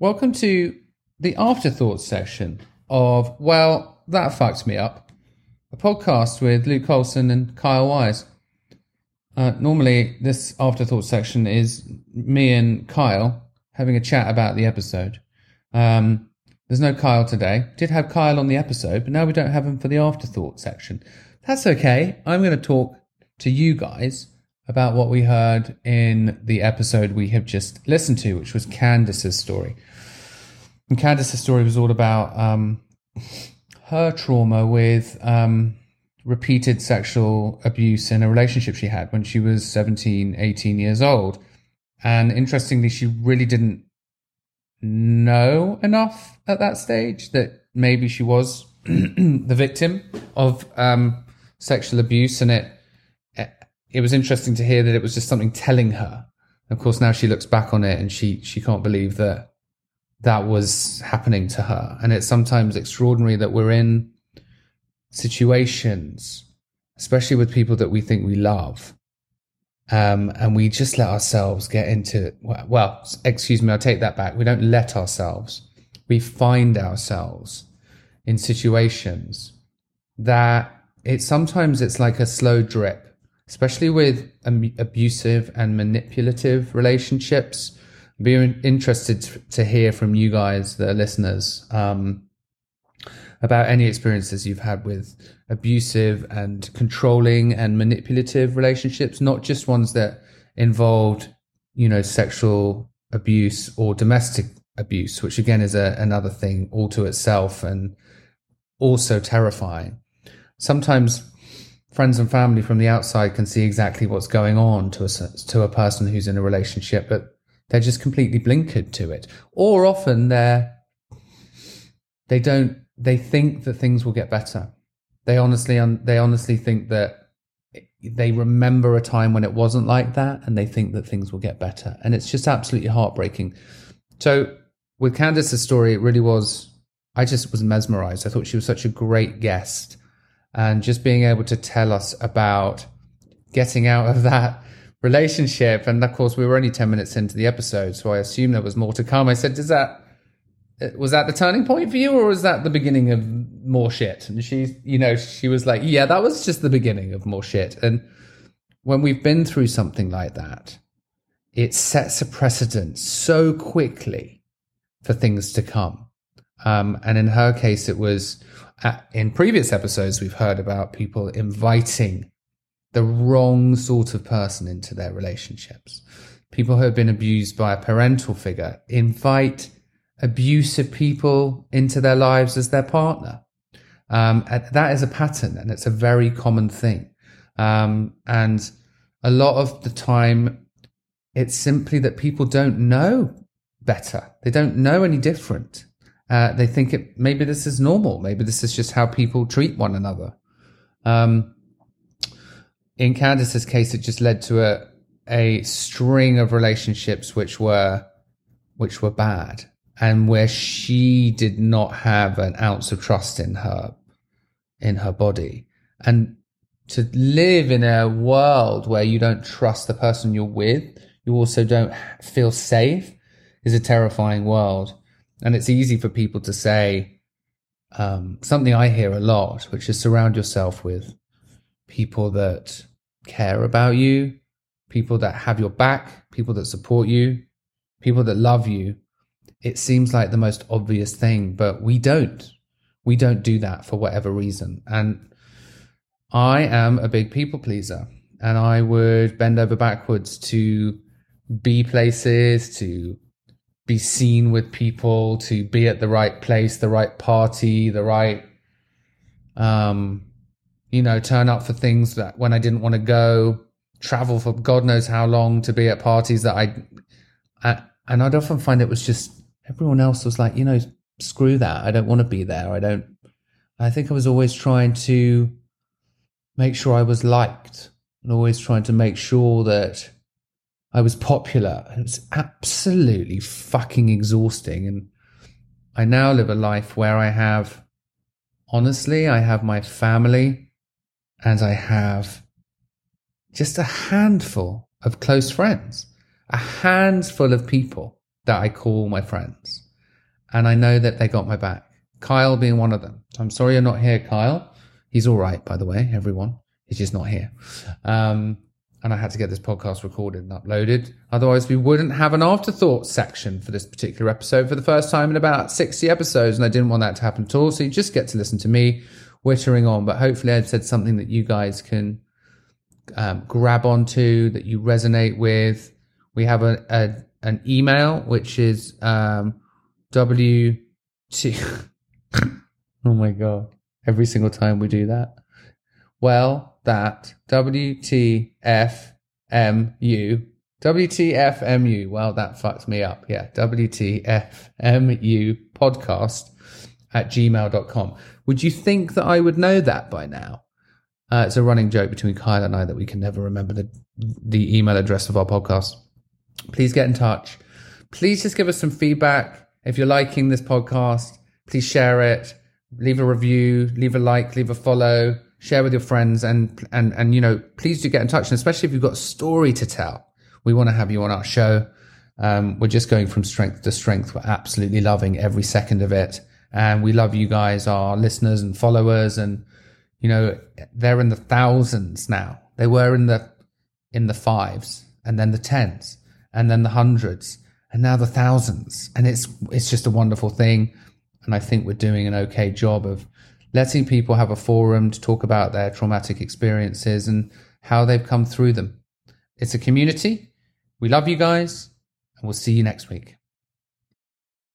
Welcome to the afterthoughts section of Well, That Fucked Me Up, a podcast with Luke Olson and Kyle Wise. Normally, this afterthoughts section is me and Kyle having a chat about the episode. There's no Kyle today. Did have Kyle on the episode, but now we don't have him for the afterthought section. That's okay. I'm going to talk to you guys about what we heard in the episode we have just listened to, which was Candace's story. And Candace's story was all about her trauma with repeated sexual abuse in a relationship she had when she was 17, 18 years old. And interestingly, she really didn't know enough at that stage that maybe she was the victim of sexual abuse, and it was interesting to hear that it was just something telling her. Of course, now she looks back on it and she can't believe that that was happening to her. And it's sometimes extraordinary that we're in situations, especially with people that we think we love, and we just let ourselves get into, well, excuse me, I'll take that back. We don't let ourselves. We find ourselves in situations that it's like a slow drip, especially with abusive and manipulative relationships. I'd be interested to hear from you guys, the listeners, about any experiences you've had with abusive and controlling and manipulative relationships, not just ones that involved, sexual abuse or domestic abuse, which again is another thing all to itself and also terrifying. Sometimes friends and family from the outside can see exactly what's going on to a person who's in a relationship, but they're just completely blinkered to it. Or often they think that things will get better. They honestly think that they remember a time when it wasn't like that, and they think that things will get better. And it's just absolutely heartbreaking. So with Candace's story, it really was, I just was mesmerized. I thought she was such a great guest. And just being able to tell us about getting out of that relationship. And of course, we were only 10 minutes into the episode, so I assume there was more to come. I said, was that the turning point for you, or was that the beginning of more shit? And she was like, yeah, that was just the beginning of more shit. And when we've been through something like that, it sets a precedent so quickly for things to come. And in her case, it was, in previous episodes, we've heard about people inviting the wrong sort of person into their relationships. People who have been abused by a parental figure invite abusive people into their lives as their partner. That is a pattern, and it's a very common thing. And a lot of the time, it's simply that people don't know better. They don't know any different. They think maybe this is normal. Maybe this is just how people treat one another. In Candace's case, it just led to a string of relationships which were bad, and where she did not have an ounce of trust in her body. And to live in a world where you don't trust the person you're with, you also don't feel safe, is a terrifying world. And it's easy for people to say something I hear a lot, which is surround yourself with people that care about you, people that have your back, people that support you, people that love you. It seems like the most obvious thing, but we don't. We don't do that for whatever reason. And I am a big people pleaser, and I would bend over backwards to be places, to be seen with people, to be at the right place, the right party, the right, turn up for things that when I didn't want to go, travel for God knows how long to be at parties that and I'd often find it was just everyone else was like, screw that. I don't want to be there. I think I was always trying to make sure I was liked, and always trying to make sure that I was popular. It was absolutely fucking exhausting. And I now live a life where I have my family, and I have just a handful of close friends, a handful of people that I call my friends. and I know that they got my back, Kyle being one of them. I'm sorry you're not here, Kyle. He's all right, by the way, everyone. He's just not here. And I had to get this podcast recorded and uploaded. Otherwise, we wouldn't have an afterthought section for this particular episode for the first time in about 60 episodes, and I didn't want that to happen at all. So you just get to listen to me whittering on. But hopefully I've said something that you guys can grab onto, that you resonate with. We have an email, which is WT... Oh, my God. Every single time we do that. Well, that WTFMU. Well, that fucks me up. Yeah. WTFMU podcast@gmail.com. Would you think that I would know that by now? It's a running joke between Kyle and I that we can never remember the email address of our podcast. Please get in touch. Please just give us some feedback. If you're liking this podcast, please share it. Leave a review, leave a like, leave a follow, share with your friends, and you know, please do get in touch. And especially if you've got a story to tell, we want to have you on our show. We're just going from strength to strength. We're absolutely loving every second of it. And we love you guys, our listeners and followers. And, you know, they're in the thousands now. They were in the fives, and then the tens, and then the hundreds, and now the thousands. And it's just a wonderful thing. And I think we're doing an okay job of letting people have a forum to talk about their traumatic experiences and how they've come through them. It's a community. We love you guys, and we'll see you next week.